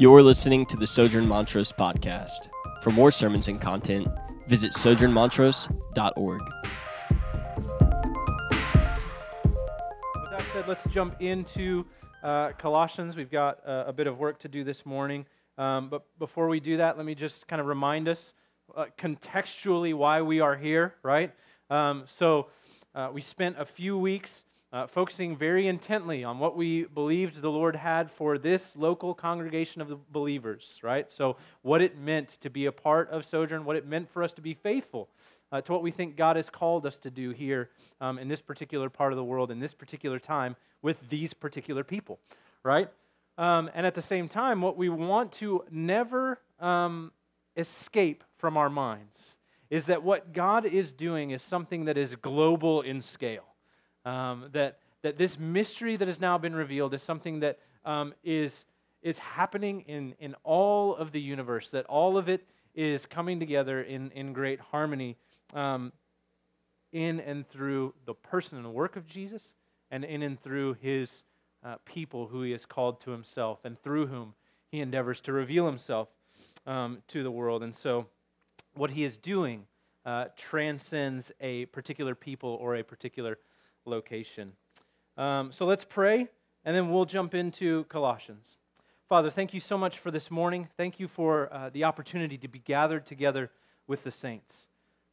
You're listening to the Sojourn Montrose Podcast. For more sermons and content, visit sojournmontrose.org. With that said, let's jump into Colossians. We've got a bit of work to do this morning. But before we do that, let me just kind of remind us contextually why we are here, right? We spent a few weeks focusing very intently on what we believed the Lord had for this local congregation of the believers, right? So what it meant to be a part of Sojourn, what it meant for us to be faithful to what we think God has called us to do here in this particular part of the world, in this particular time, with these particular people, right? And at the same time, what we want to never escape from our minds is that what God is doing is something that is global in scale. That this mystery that has now been revealed is something that is happening in all of the universe, that all of it is coming together in great harmony in and through the person and the work of Jesus, and in and through his people who he has called to himself, and through whom he endeavors to reveal himself to the world. And so what he is doing transcends a particular people or a particular location. So let's pray, and then we'll jump into Colossians. Father, thank you so much for this morning. Thank you for the opportunity to be gathered together with the saints.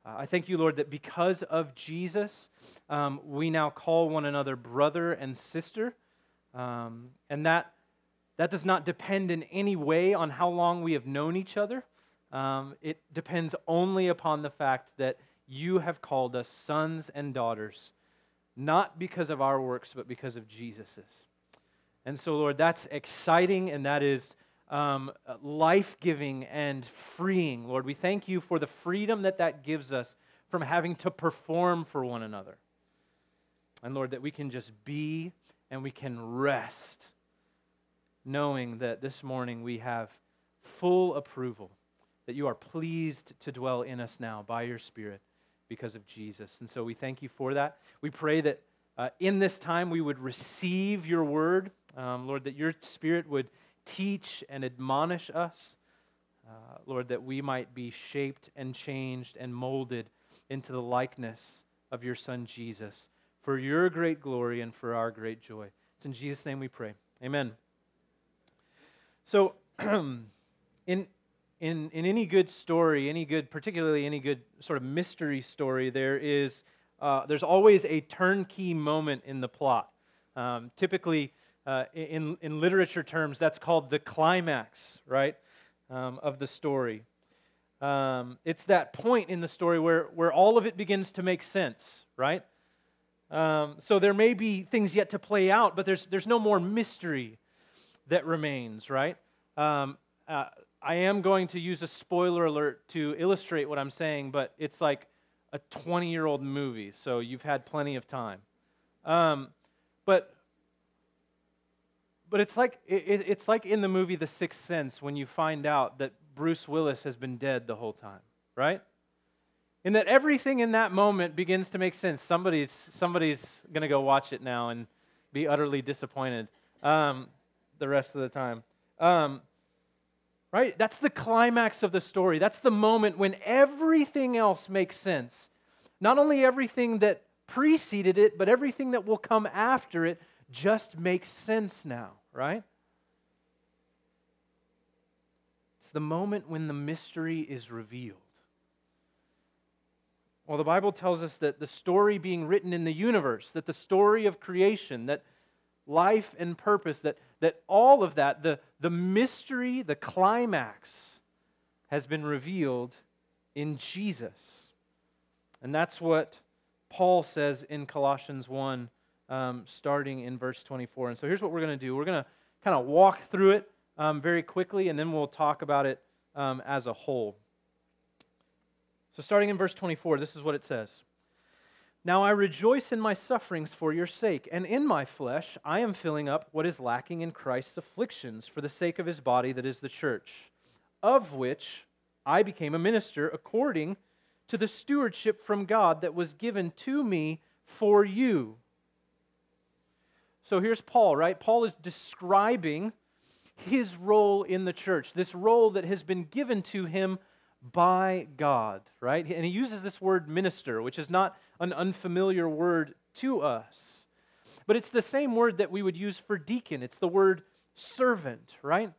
I thank you, Lord, that because of Jesus, we now call one another brother and sister, and that does not depend in any way on how long we have known each other. It depends only upon the fact that you have called us sons and daughters, not because of our works, but because of Jesus's. And so, Lord, that's exciting, and that is life-giving and freeing. Lord, we thank you for the freedom that gives us from having to perform for one another. And, Lord, that we can just be and we can rest, knowing that this morning we have full approval, that you are pleased to dwell in us now by your Spirit, because of Jesus. And so we thank you for that. We pray that in this time we would receive your word, Lord, that your Spirit would teach and admonish us, Lord, that we might be shaped and changed and molded into the likeness of your Son Jesus, for your great glory and for our great joy. It's in Jesus' name we pray. Amen. So In any good story, particularly any good sort of mystery story, there's always a turnkey moment in the plot. Typically, in literature terms, that's called the climax, right, of the story. It's that point in the story where all of it begins to make sense, right? So there may be things yet to play out, but there's no more mystery that remains, right? I am going to use a spoiler alert to illustrate what I'm saying, but it's like a 20-year-old movie, so you've had plenty of time. But it's like in the movie The Sixth Sense, when you find out that Bruce Willis has been dead the whole time, right? And that everything in that moment begins to make sense. Somebody's going to go watch it now and be utterly disappointed the rest of the time. Right? That's the climax of the story. That's the moment when everything else makes sense. Not only everything that preceded it, but everything that will come after it just makes sense now, right? It's the moment when the mystery is revealed. Well, the Bible tells us that the story being written in the universe, that the story of creation, that life and purpose, that all of that, the mystery, the climax, has been revealed in Jesus. And that's what Paul says in Colossians 1, starting in verse 24. And so here's what we're going to do. We're going to kind of walk through it very quickly, and then we'll talk about it as a whole. So starting in verse 24, this is what it says. Now I rejoice in my sufferings for your sake, and in my flesh I am filling up what is lacking in Christ's afflictions for the sake of his body, that is the church, of which I became a minister according to the stewardship from God that was given to me for you. So here's Paul, right? Paul is describing his role in the church, this role that has been given to him by God, right? And he uses this word minister, which is not an unfamiliar word to us. But it's the same word that we would use for deacon. It's the word servant, right?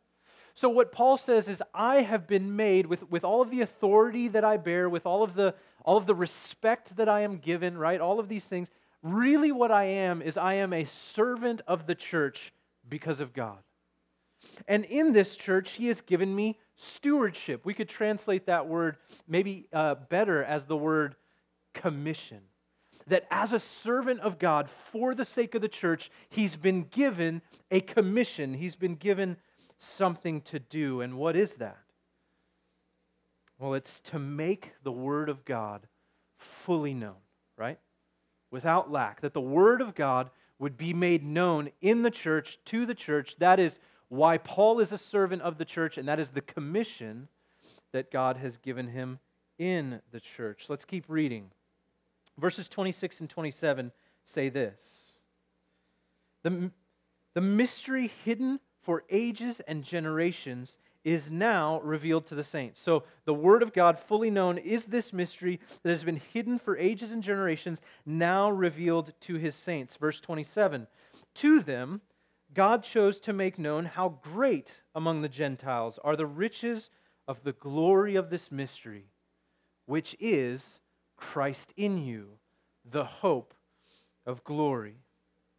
So what Paul says is, I have been made with all of the authority that I bear, with all of the respect that I am given, right? All of these things. Really what I am is I am a servant of the church because of God. And in this church, he has given me stewardship. We could translate that word maybe better as the word commission. That as a servant of God, for the sake of the church, he's been given a commission. He's been given something to do. And what is that? Well, it's to make the Word of God fully known, right? Without lack. That the Word of God would be made known in the church, to the church. That is why Paul is a servant of the church, and that is the commission that God has given him in the church. Let's keep reading. Verses 26 and 27 say this. The mystery hidden for ages and generations is now revealed to the saints. So the Word of God, fully known, is this mystery that has been hidden for ages and generations, now revealed to his saints. Verse 27, to them God chose to make known how great among the Gentiles are the riches of the glory of this mystery, which is Christ in you, the hope of glory.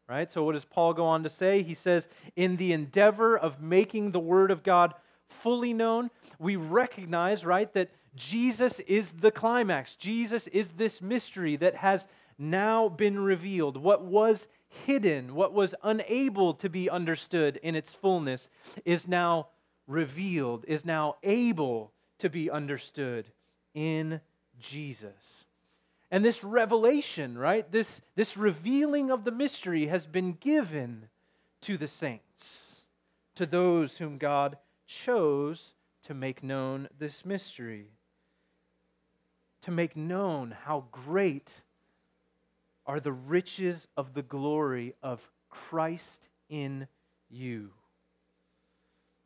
Right? So what does Paul go on to say? He says, in the endeavor of making the Word of God fully known, we recognize, right, that Jesus is the climax. Jesus is this mystery that has now been revealed. What was hidden, what was unable to be understood in its fullness, is now revealed, is now able to be understood in Jesus. And this revelation, right, this revealing of the mystery has been given to the saints, to those whom God chose to make known this mystery, to make known how great are the riches of the glory of Christ in you.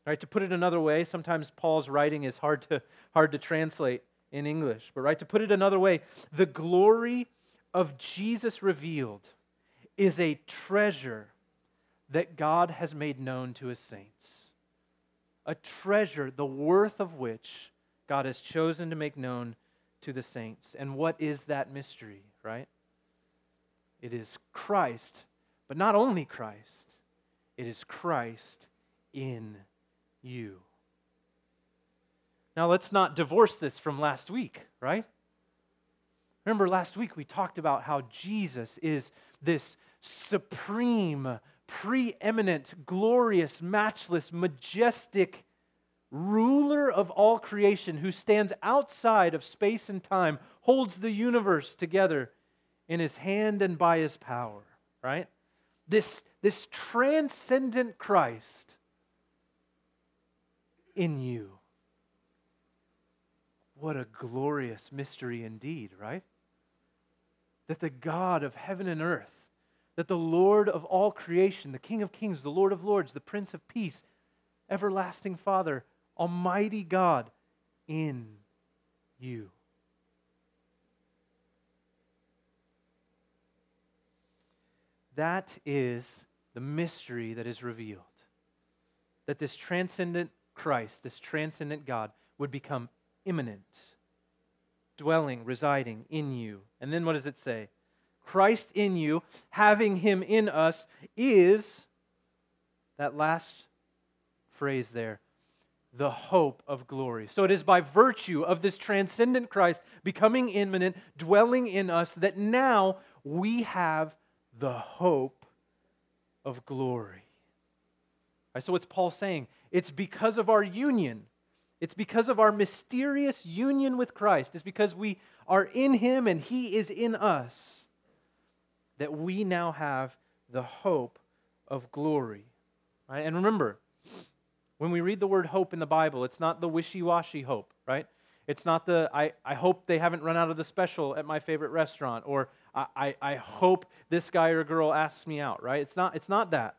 All right, to put it another way, sometimes Paul's writing is hard to translate in English, but right, to put it another way, the glory of Jesus revealed is a treasure that God has made known to his saints. A treasure, the worth of which God has chosen to make known to the saints. And what is that mystery, right? It is Christ, but not only Christ, it is Christ in you. Now, let's not divorce this from last week, right? Remember, last week we talked about how Jesus is this supreme, preeminent, glorious, matchless, majestic ruler of all creation who stands outside of space and time, holds the universe together in his hand and by his power, right? This transcendent Christ in you. What a glorious mystery indeed, right? That the God of heaven and earth, that the Lord of all creation, the King of kings, the Lord of lords, the Prince of peace, everlasting Father, almighty God, in you. That is the mystery that is revealed. That this transcendent Christ, this transcendent God, would become immanent, dwelling, residing in you. And then what does it say? Christ in you, having him in us, is, that last phrase there, the hope of glory. So it is by virtue of this transcendent Christ becoming immanent, dwelling in us, that now we have the hope of glory. All right, so what's Paul saying? It's because of our union. It's because of our mysterious union with Christ. It's because we are in him and he is in us that we now have the hope of glory. Right? And remember, when we read the word hope in the Bible, it's not the wishy-washy hope, right? It's not the, I hope they haven't run out of the special at my favorite restaurant, or I hope this guy or girl asks me out, right? It's not that.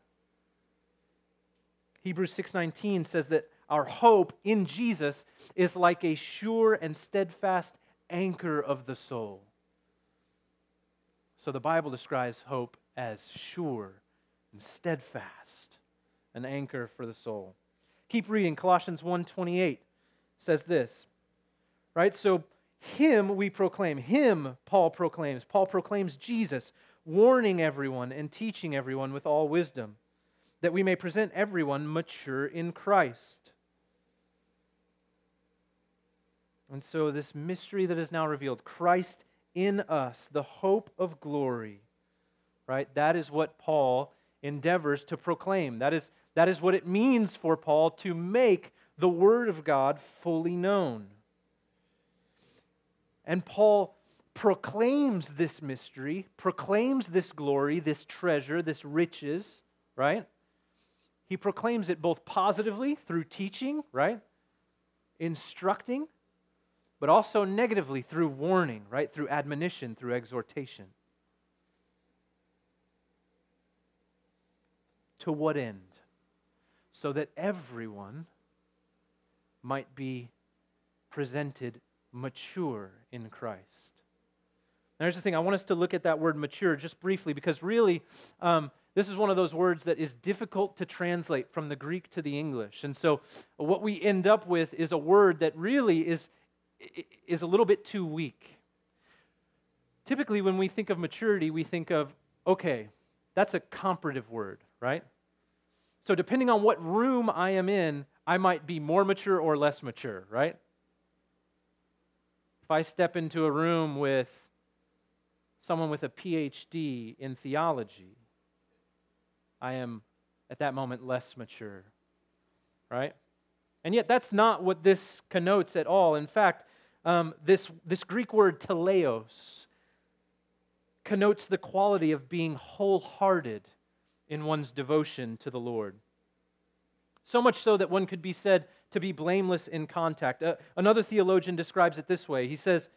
Hebrews 6:19 says that our hope in Jesus is like a sure and steadfast anchor of the soul. So the Bible describes hope as sure and steadfast, an anchor for the soul. Keep reading. Colossians 1:28 says this, right? So Him we proclaim. Him Paul proclaims. Paul proclaims Jesus, warning everyone and teaching everyone with all wisdom, that we may present everyone mature in Christ. And so this mystery that is now revealed, Christ in us, the hope of glory, right? That is what Paul endeavors to proclaim. That is what it means for Paul to make the Word of God fully known. And Paul proclaims this mystery, proclaims this glory, this treasure, this riches, right? He proclaims it both positively through teaching, right? Instructing, but also negatively through warning, right? Through admonition, through exhortation. To what end? So that everyone might be presented mature in Christ. Now, here's the thing. I want us to look at that word mature just briefly, because really this is one of those words that is difficult to translate from the Greek to the English. And so what we end up with is a word that really is a little bit too weak. Typically, when we think of maturity, we think of, okay, that's a comparative word, right? So depending on what room I am in, I might be more mature or less mature, right? If I step into a room with someone with a PhD in theology, I am at that moment less mature, right? And yet that's not what this connotes at all. In fact, this Greek word teleos connotes the quality of being wholehearted in one's devotion to the Lord. So much so that one could be said to be blameless in contact. Another theologian describes it this way. He says,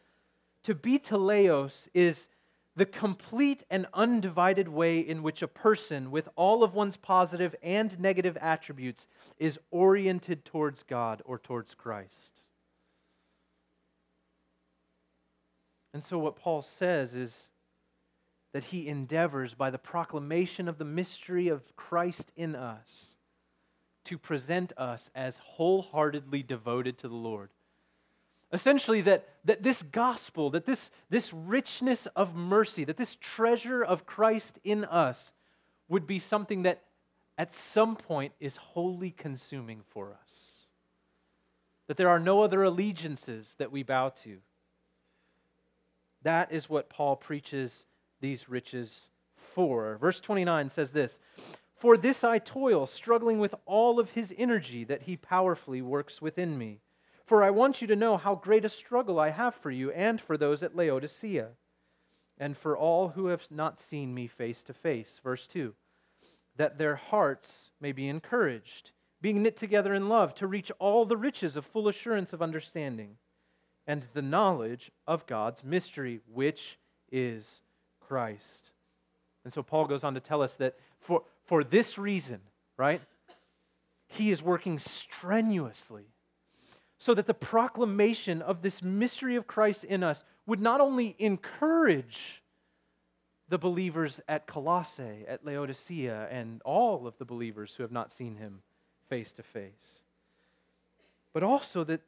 to be teleos is the complete and undivided way in which a person with all of one's positive and negative attributes is oriented towards God or towards Christ. And so what Paul says is that he endeavors by the proclamation of the mystery of Christ in us to present us as wholeheartedly devoted to the Lord. Essentially, that this gospel, that this richness of mercy, that this treasure of Christ in us would be something that at some point is wholly consuming for us. That there are no other allegiances that we bow to. That is what Paul preaches these riches for. Verse 29 says this, "For this I toil, struggling with all of His energy that He powerfully works within me. For I want you to know how great a struggle I have for you and for those at Laodicea, and for all who have not seen me face to face." Verse 2, "that their hearts may be encouraged, being knit together in love, to reach all the riches of full assurance of understanding, and the knowledge of God's mystery, which is Christ." And so Paul goes on to tell us that for this reason, right, he is working strenuously so that the proclamation of this mystery of Christ in us would not only encourage the believers at Colossae, at Laodicea, and all of the believers who have not seen Him face to face, but also that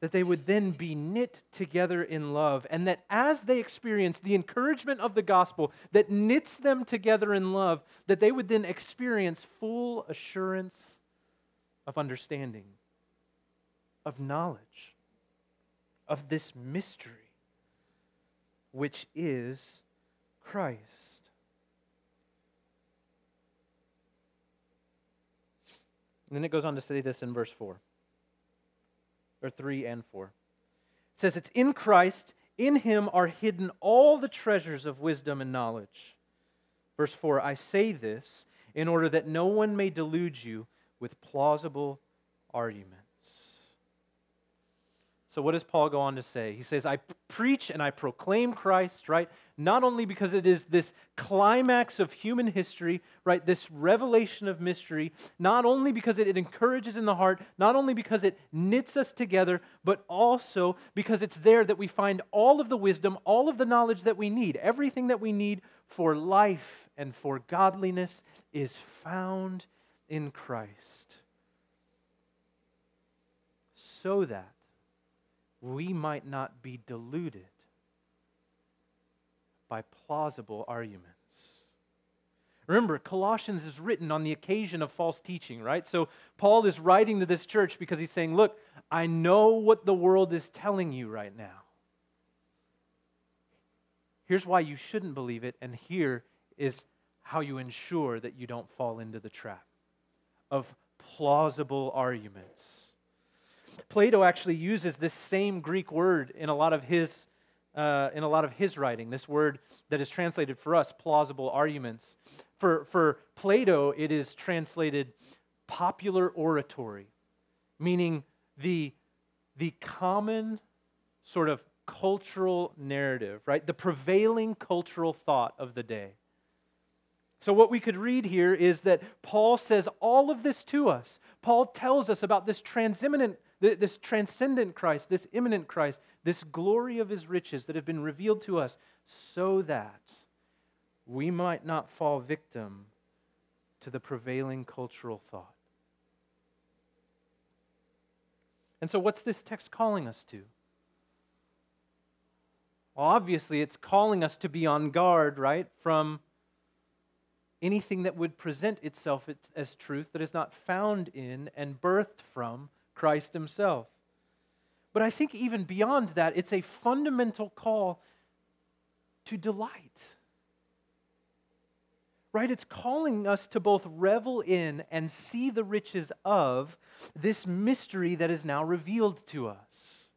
they would then be knit together in love, and that as they experience the encouragement of the gospel that knits them together in love, that they would then experience full assurance of understanding, of knowledge, of this mystery, which is Christ. And then it goes on to say this in verse 4. Or 3 and 4. It says, "It's in Christ, in Him are hidden all the treasures of wisdom and knowledge." Verse 4, "I say this in order that no one may delude you with plausible arguments." So what does Paul go on to say? He says, I preach and I proclaim Christ, right? Not only because it is this climax of human history, right? This revelation of mystery, not only because it encourages in the heart, not only because it knits us together, but also because it's there that we find all of the wisdom, all of the knowledge that we need. Everything that we need for life and for godliness is found in Christ. So that we might not be deluded by plausible arguments. Remember, Colossians is written on the occasion of false teaching, right? So Paul is writing to this church because he's saying, look, I know what the world is telling you right now. Here's why you shouldn't believe it, and here is how you ensure that you don't fall into the trap of plausible arguments. Plato actually uses this same Greek word in a lot of his writing. This word that is translated for us, plausible arguments. For Plato, it is translated popular oratory, meaning the common sort of cultural narrative, right? The prevailing cultural thought of the day. So what we could read here is that Paul says all of this to us. Paul tells us about this transcendent Christ, this immanent Christ, this glory of His riches that have been revealed to us so that we might not fall victim to the prevailing cultural thought. And so what's this text calling us to? Well, obviously, it's calling us to be on guard, right, from anything that would present itself as truth that is not found in and birthed from Christ Himself. But I think even beyond that, it's a fundamental call to delight. Right? It's calling us to both revel in and see the riches of this mystery that is now revealed to us.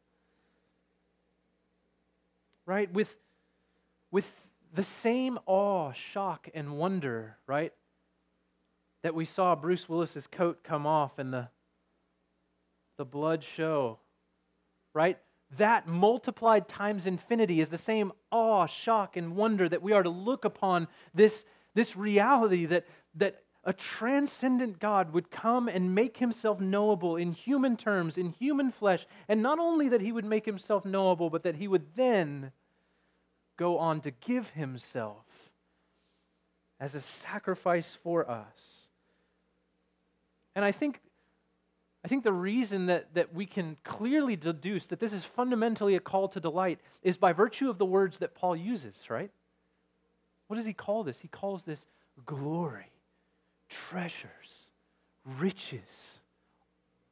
Right? With the same awe, shock, and wonder, right, that we saw Bruce Willis's coat come off and the blood show, right? That multiplied times infinity is the same awe, shock, and wonder that we are to look upon this reality that a transcendent God would come and make Himself knowable in human terms, in human flesh, and not only that He would make Himself knowable, but that He would then go on to give Himself as a sacrifice for us. And I think the reason that we can clearly deduce that this is fundamentally a call to delight is by virtue of the words that Paul uses, right? What does he call this? He calls this glory, treasures, riches,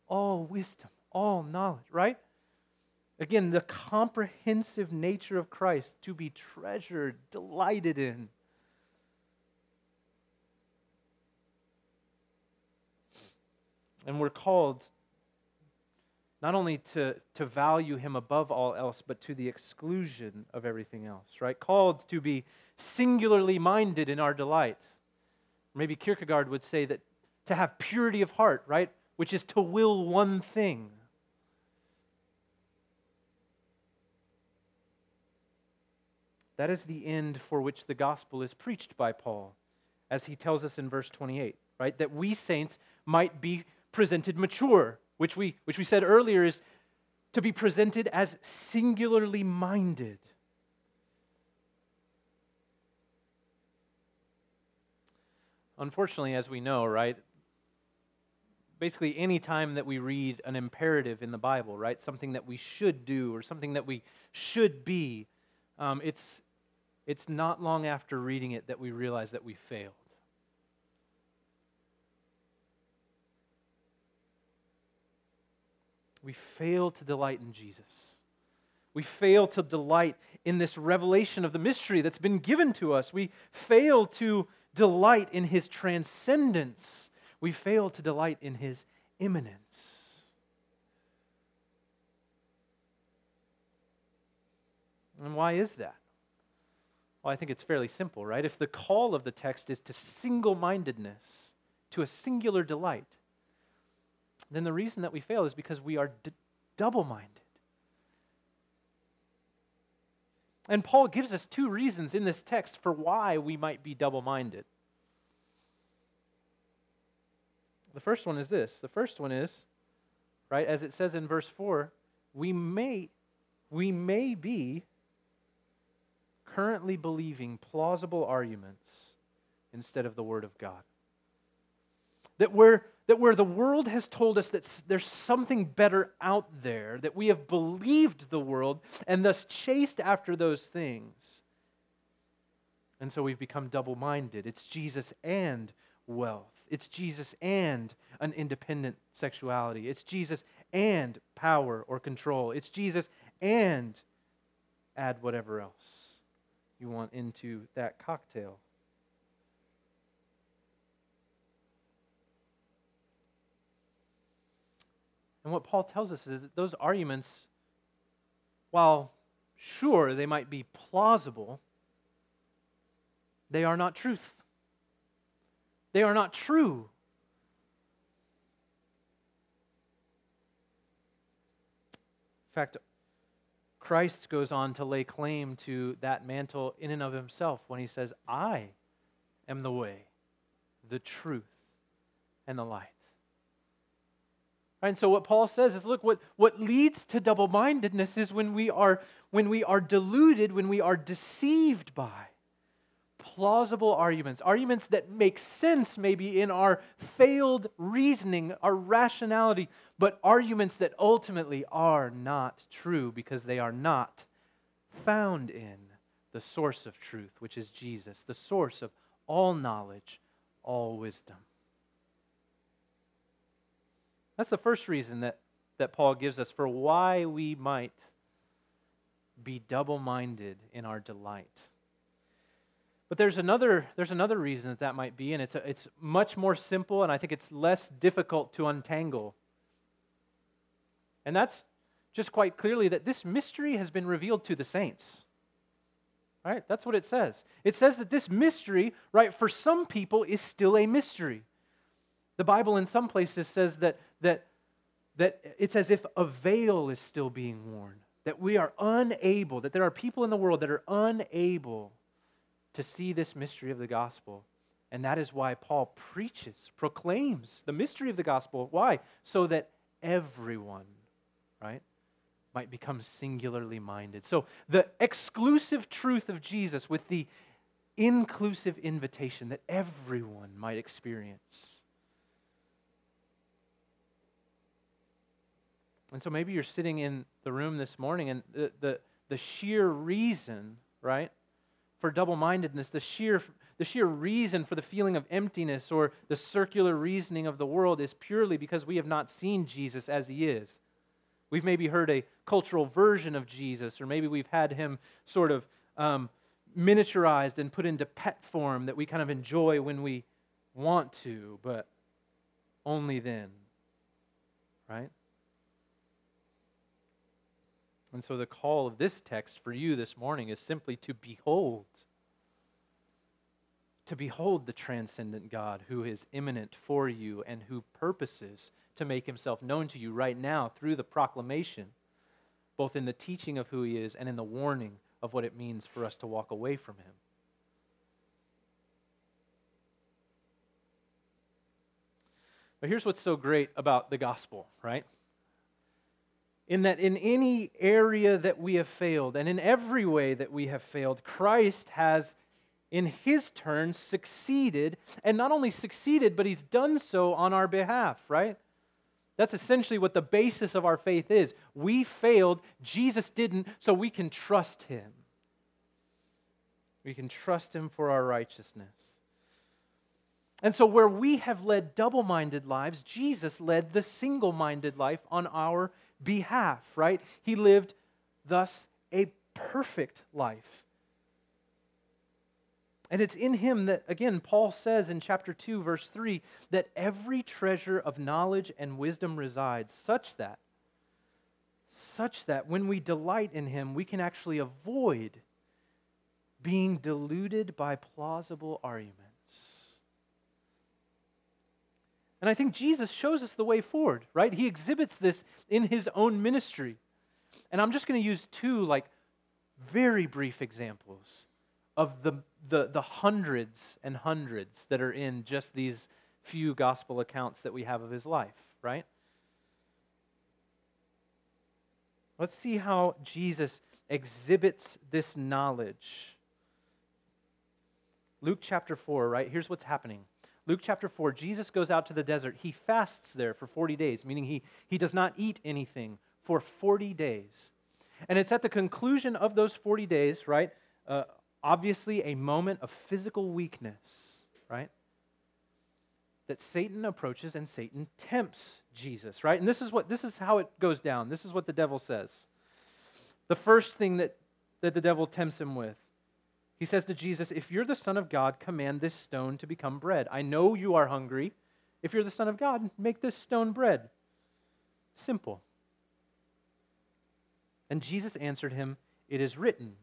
all wisdom, all knowledge, right? Again, the comprehensive nature of Christ to be treasured, delighted in. And we're called not only to value Him above all else, but to the exclusion of everything else, right? Called to be singularly minded in our delight. Maybe Kierkegaard would say that to have purity of heart, right? Which is to will one thing. That is the end for which the gospel is preached by Paul, as he tells us in verse 28, right? That we saints might be presented mature, which we said earlier is to be presented as singularly minded. Unfortunately, as we know, right, basically any time that we read an imperative in the Bible, right, something that we should do or something that we should be, it's not long after reading it that we realize that we failed. We fail to delight in Jesus. We fail to delight in this revelation of the mystery that's been given to us. We fail to delight in His transcendence. We fail to delight in His immanence. And why is that? Well, I think it's fairly simple, right? If the call of the text is to single-mindedness, to a singular delight, then the reason that we fail is because we are double-minded. And Paul gives us two reasons in this text for why we might be double-minded. The first one is this. The first one is, right, as it says in verse 4, we may be currently believing plausible arguments instead of the Word of God. That where the world has told us that there's something better out there, that we have believed the world and thus chased after those things. And so we've become double-minded. It's Jesus and wealth. It's Jesus and an independent sexuality. It's Jesus and power or control. It's Jesus and add whatever else you want into that cocktail. And what Paul tells us is that those arguments, while sure they might be plausible, they are not truth. They are not true. In fact, Christ goes on to lay claim to that mantle in and of himself when he says, I am the way, the truth, and the light. And so what Paul says is, look, what leads to double-mindedness is when we are deluded, when we are deceived by plausible arguments that make sense maybe in our failed reasoning, our rationality, but arguments that ultimately are not true because they are not found in the source of truth, which is Jesus, the source of all knowledge, all wisdom. That's the first reason that Paul gives us for why we might be double-minded in our delight. But there's another reason that might be, and it's much more simple, and I think it's less difficult to untangle. And that's just quite clearly that this mystery has been revealed to the saints. All right? That's what it says. It says that this mystery, right, for some people is still a mystery. The Bible in some places says that it's as if a veil is still being worn, that we are unable, that there are people in the world that are unable to see this mystery of the gospel. And that is why Paul preaches, proclaims the mystery of the gospel. Why? So that everyone, right, might become singularly minded. So the exclusive truth of Jesus with the inclusive invitation that everyone might experience. And so maybe you're sitting in the room this morning, and the sheer reason, right, for double-mindedness, the sheer reason for the feeling of emptiness or the circular reasoning of the world is purely because we have not seen Jesus as he is. We've maybe heard a cultural version of Jesus, or maybe we've had him sort of miniaturized and put into pet form that we kind of enjoy when we want to, but only then, right? And so the call of this text for you this morning is simply to behold the transcendent God who is immanent for you and who purposes to make himself known to you right now through the proclamation, both in the teaching of who he is and in the warning of what it means for us to walk away from him. But here's what's so great about the gospel, right? In that in any area that we have failed, and in every way that we have failed, Christ has, in his turn, succeeded, and not only succeeded, but he's done so on our behalf, right? That's essentially what the basis of our faith is. We failed, Jesus didn't, so we can trust him. We can trust him for our righteousness. And so where we have led double-minded lives, Jesus led the single-minded life on our behalf, right? He lived, thus, a perfect life. And it's in him that, again, Paul says in chapter 2, verse 3, that every treasure of knowledge and wisdom resides, such that when we delight in him, we can actually avoid being deluded by plausible arguments. And I think Jesus shows us the way forward, right? He exhibits this in his own ministry. And I'm just going to use two, like, very brief examples of the hundreds and hundreds that are in just these few gospel accounts that we have of his life, right? Let's see how Jesus exhibits this knowledge. Luke chapter 4, right? Here's what's happening. Luke chapter 4, Jesus goes out to the desert. He fasts there for 40 days, meaning he does not eat anything for 40 days. And it's at the conclusion of those 40 days, right? Obviously a moment of physical weakness, right? That Satan approaches and Satan tempts Jesus, right? And this is how it goes down. This is what the devil says. The first thing that the devil tempts him with, he says to Jesus, "If you're the Son of God, command this stone to become bread. I know you are hungry. If you're the Son of God, make this stone bread." Simple. And Jesus answered him, "It is written,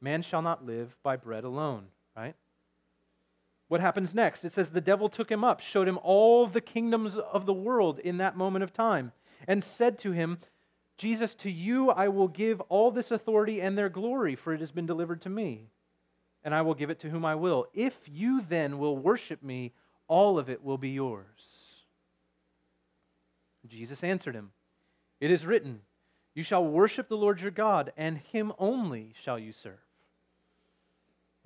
man shall not live by bread alone," right? What happens next? It says the devil took him up, showed him all the kingdoms of the world in that moment of time, and said to him, "Jesus, to you I will give all this authority and their glory, for it has been delivered to me. And I will give it to whom I will. If you then will worship me, all of it will be yours." Jesus answered him, "It is written, you shall worship the Lord your God, and him only shall you serve."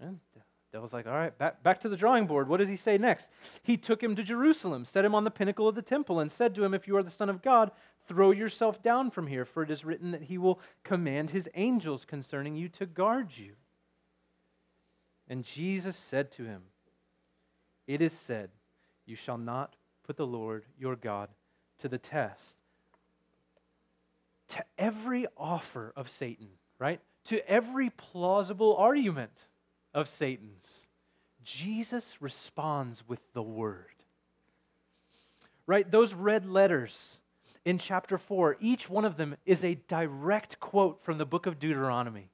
And the devil's like, all right, back to the drawing board. What does he say next? He took him to Jerusalem, set him on the pinnacle of the temple, and said to him, "If you are the Son of God, throw yourself down from here, for it is written that he will command his angels concerning you to guard you." And Jesus said to him, "It is said, you shall not put the Lord your God to the test." To every offer of Satan, right? To every plausible argument of Satan's, Jesus responds with the word. Right? Those red letters in chapter 4, each one of them is a direct quote from the book of Deuteronomy.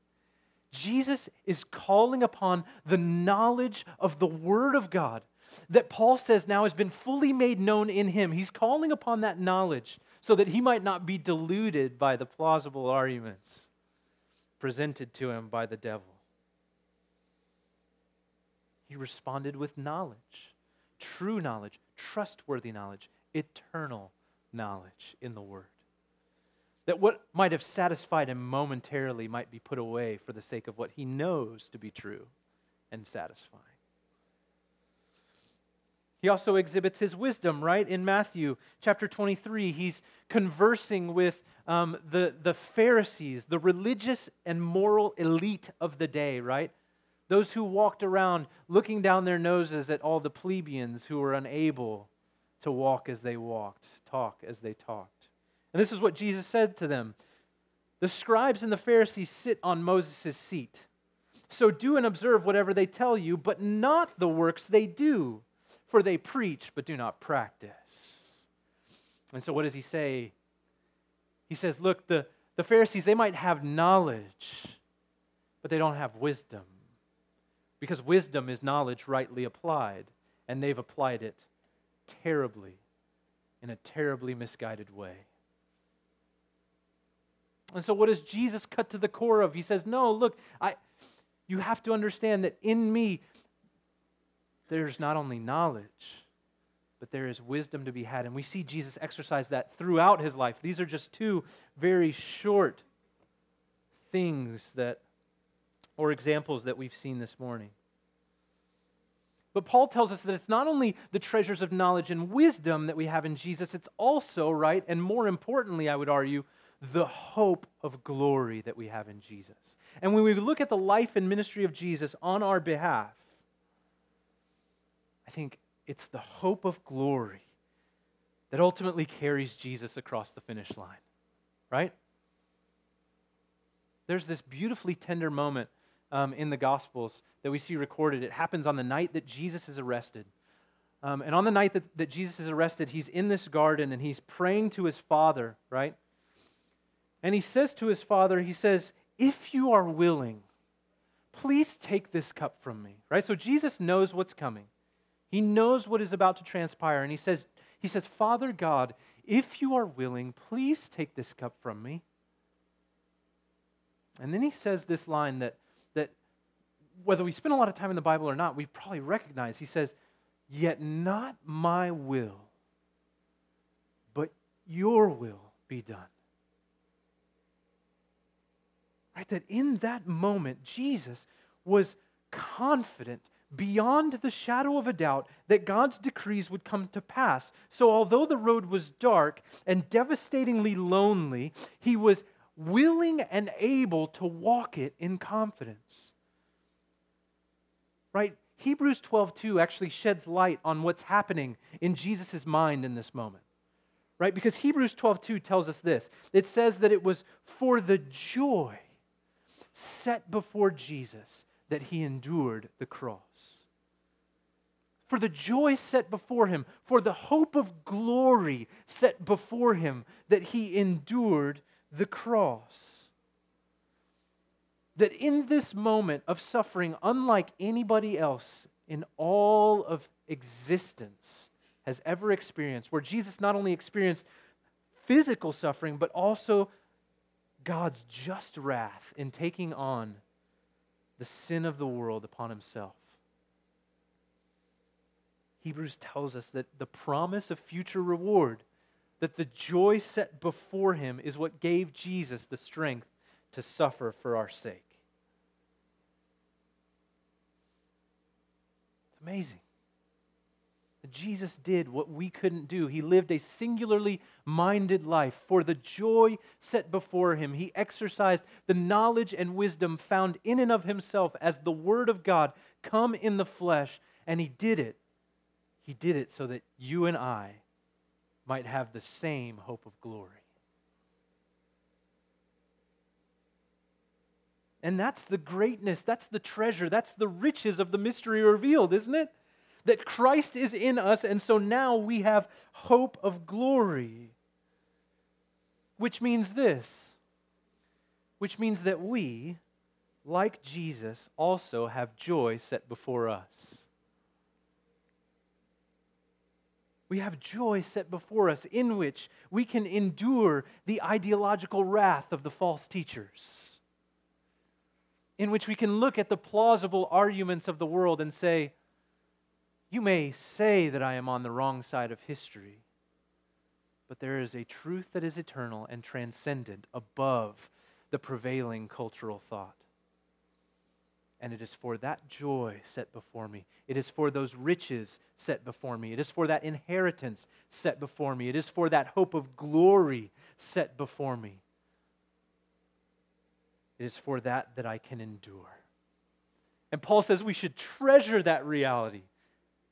Jesus is calling upon the knowledge of the Word of God that Paul says now has been fully made known in him. He's calling upon that knowledge so that he might not be deluded by the plausible arguments presented to him by the devil. He responded with knowledge, true knowledge, trustworthy knowledge, eternal knowledge in the Word. That what might have satisfied him momentarily might be put away for the sake of what he knows to be true and satisfying. He also exhibits his wisdom, right? In Matthew chapter 23, he's conversing with the Pharisees, the religious and moral elite of the day, right? Those who walked around looking down their noses at all the plebeians who were unable to walk as they walked, talk as they talked. And this is what Jesus said to them. "The scribes and the Pharisees sit on Moses' seat. So do and observe whatever they tell you, but not the works they do, for they preach but do not practice." And so what does he say? He says, look, the Pharisees, they might have knowledge, but they don't have wisdom. Because wisdom is knowledge rightly applied, and they've applied it terribly, in a terribly misguided way. And so what does Jesus cut to the core of? He says, no, look, you have to understand that in me, there's not only knowledge, but there is wisdom to be had. And we see Jesus exercise that throughout his life. These are just two very short things or examples that we've seen this morning. But Paul tells us that it's not only the treasures of knowledge and wisdom that we have in Jesus, it's also, right, and more importantly, I would argue, the hope of glory that we have in Jesus. And when we look at the life and ministry of Jesus on our behalf, I think it's the hope of glory that ultimately carries Jesus across the finish line, right? There's this beautifully tender moment in the Gospels that we see recorded. It happens on the night that Jesus is arrested. And on the night that Jesus is arrested, he's in this garden and he's praying to his Father, right? And he says to his Father, he says, "If you are willing, please take this cup from me." Right? So Jesus knows what's coming. He knows what is about to transpire. And he says, "Father God, if you are willing, please take this cup from me. And then he says this line that whether we spend a lot of time in the Bible or not, we probably recognize. He says, "Yet not my will, but your will be done." Right? That in that moment, Jesus was confident beyond the shadow of a doubt that God's decrees would come to pass. So although the road was dark and devastatingly lonely, he was willing and able to walk it in confidence. Right? Hebrews 12:2 actually sheds light on what's happening in Jesus' mind in this moment. Right? Because Hebrews 12:2 tells us this. It says that it was for the joy set before Jesus that he endured the cross. For the joy set before him, for the hope of glory set before him that he endured the cross. That in this moment of suffering, unlike anybody else in all of existence has ever experienced, where Jesus not only experienced physical suffering, but also God's just wrath in taking on the sin of the world upon himself. Hebrews tells us that the promise of future reward, that the joy set before him, is what gave Jesus the strength to suffer for our sake. It's amazing. Jesus did what we couldn't do. He lived a singularly minded life. For the joy set before him, he exercised the knowledge and wisdom found in and of himself as the Word of God come in the flesh, and he did it. He did it so that you and I might have the same hope of glory. And that's the greatness, that's the treasure, that's the riches of the mystery revealed, isn't it? That Christ is in us, and so now we have hope of glory. Which means this. Which means that we, like Jesus, also have joy set before us. We have joy set before us in which we can endure the ideological wrath of the false teachers. In which we can look at the plausible arguments of the world and say, "You may say that I am on the wrong side of history, but there is a truth that is eternal and transcendent above the prevailing cultural thought. And it is for that joy set before me. It is for those riches set before me. It is for that inheritance set before me. It is for that hope of glory set before me. It is for that I can endure." And Paul says we should treasure that reality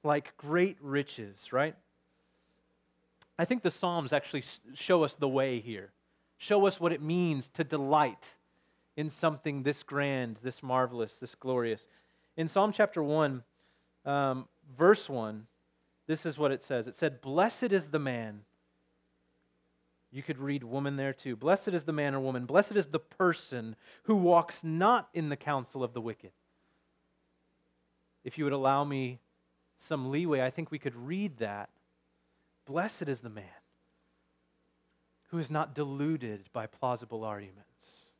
like great riches, right? I think the Psalms actually show us the way here, show us what it means to delight in something this grand, this marvelous, this glorious. In Psalm chapter 1, verse 1, this is what it says. It said, "Blessed is the man." You could read woman there too. "Blessed is the man or woman. Blessed is the person who walks not in the counsel of the wicked." If you would allow me some leeway, I think we could read that. Blessed is the man who is not deluded by plausible arguments.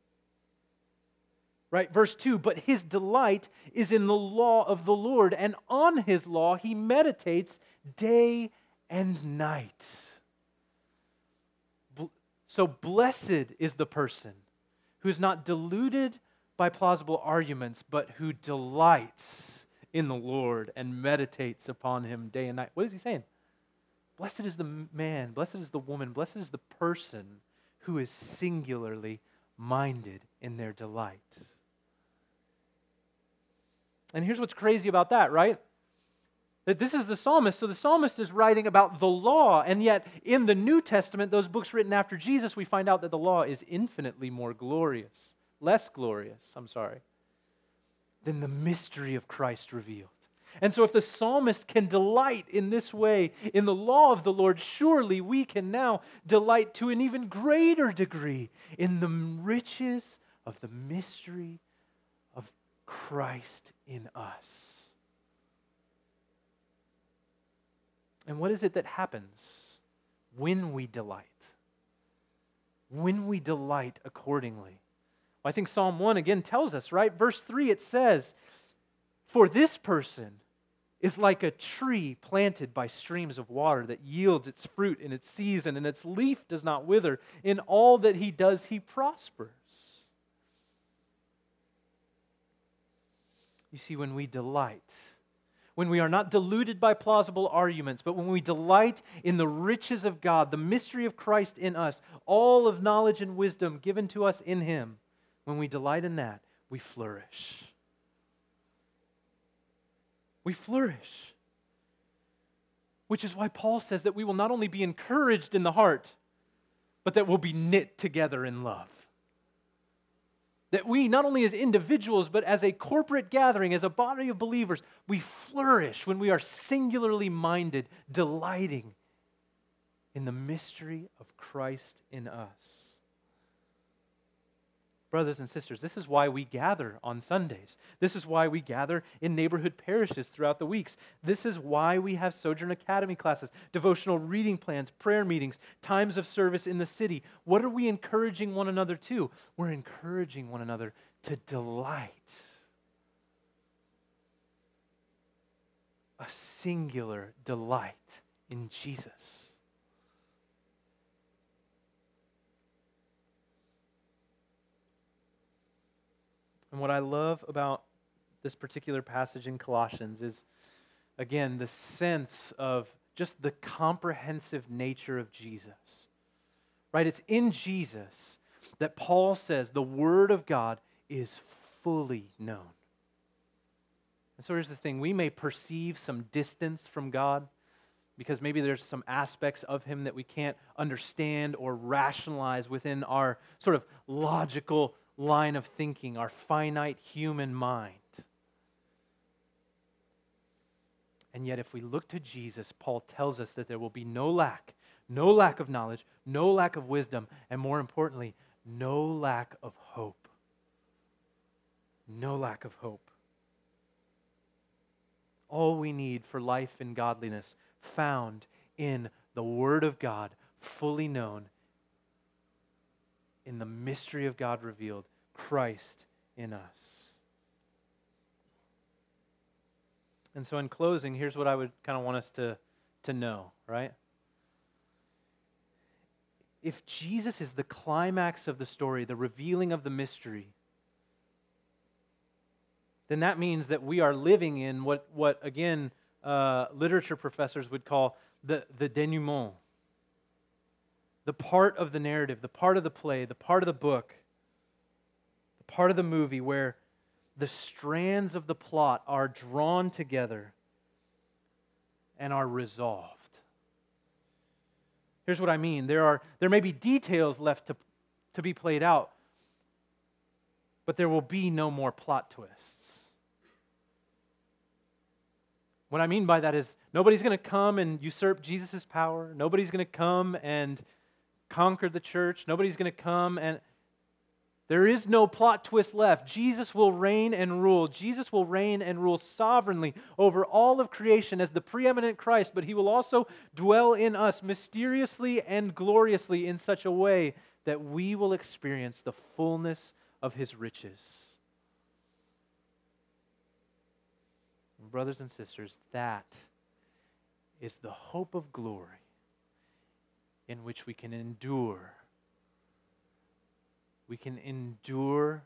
Right? Verse 2, "But his delight is in the law of the Lord, and on his law he meditates day and night." So blessed is the person who is not deluded by plausible arguments, but who delights in the Lord and meditates upon him day and night. What is he saying? Blessed is the man, blessed is the woman, blessed is the person who is singularly minded in their delight. And here's what's crazy about that, right? That this is the psalmist. So the psalmist is writing about the law, and yet in the New Testament, those books written after Jesus, we find out that the law is infinitely more glorious, less glorious than the mystery of Christ revealed. And so if the psalmist can delight in this way, in the law of the Lord, surely we can now delight to an even greater degree in the riches of the mystery of Christ in us. And what is it that happens when we delight? When we delight accordingly, Well, I think Psalm 1 again tells us, right? Verse 3, it says, "For this person is like a tree planted by streams of water that yields its fruit in its season, and its leaf does not wither. In all that he does, he prospers." You see, when we delight, when we are not deluded by plausible arguments, but when we delight in the riches of God, the mystery of Christ in us, all of knowledge and wisdom given to us in Him, when we delight in that, we flourish. We flourish. Which is why Paul says that we will not only be encouraged in the heart, but that we'll be knit together in love. That we, not only as individuals, but as a corporate gathering, as a body of believers, we flourish when we are singularly minded, delighting in the mystery of Christ in us. Brothers and sisters, this is why we gather on Sundays. This is why we gather in neighborhood parishes throughout the weeks. This is why we have Sojourn Academy classes, devotional reading plans, prayer meetings, times of service in the city. What are we encouraging one another to? We're encouraging one another to delight. A singular delight in Jesus. And what I love about this particular passage in Colossians is, again, the sense of just the comprehensive nature of Jesus, right? It's in Jesus that Paul says the Word of God is fully known. And so here's the thing. We may perceive some distance from God because maybe there's some aspects of Him that we can't understand or rationalize within our sort of logical line of thinking, our finite human mind. And yet if we look to Jesus, Paul tells us that there will be no lack of knowledge, no lack of wisdom, and more importantly, no lack of hope. No lack of hope. All we need for life and godliness found in the Word of God, fully known in the mystery of God revealed, Christ in us. And so in closing, here's what I would kind of want us to know, right? If Jesus is the climax of the story, the revealing of the mystery, then that means that we are living in what again, literature professors would call the denouement. The part of the narrative, the part of the play, the part of the book, the part of the movie where the strands of the plot are drawn together and are resolved. Here's what I mean. There may be details left to be played out, but there will be no more plot twists. What I mean by that is nobody's going to come and usurp Jesus' power. Nobody's going to come and conquer the church. Nobody's going to come and... There is no plot twist left. Jesus will reign and rule. Jesus will reign and rule sovereignly over all of creation as the preeminent Christ, but He will also dwell in us mysteriously and gloriously in such a way that we will experience the fullness of His riches. Brothers and sisters, that is the hope of glory in which we can endure. We can endure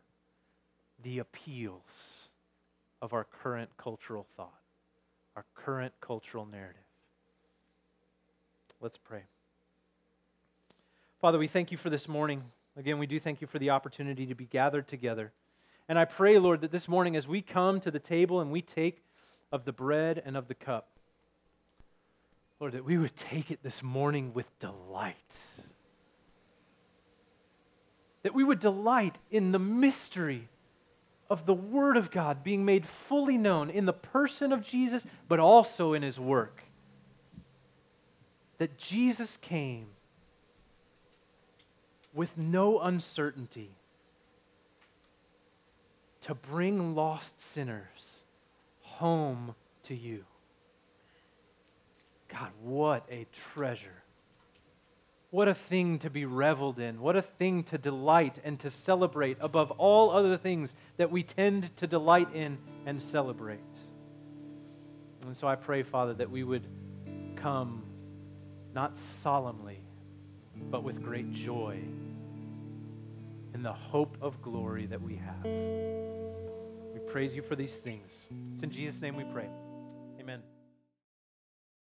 the appeals of our current cultural thought, our current cultural narrative. Let's pray. Father, we thank You for this morning. Again, we do thank You for the opportunity to be gathered together. And I pray, Lord, that this morning as we come to the table and we take of the bread and of the cup, Lord, that we would take it this morning with delight. That we would delight in the mystery of the Word of God being made fully known in the person of Jesus, but also in His work. That Jesus came with no uncertainty to bring lost sinners home to You. God, what a treasure What a thing to be reveled in. What a thing to delight and to celebrate above all other things that we tend to delight in and celebrate. And so I pray, Father, that we would come not solemnly, but with great joy in the hope of glory that we have. We praise you for these things. It's in Jesus' name we pray. Amen.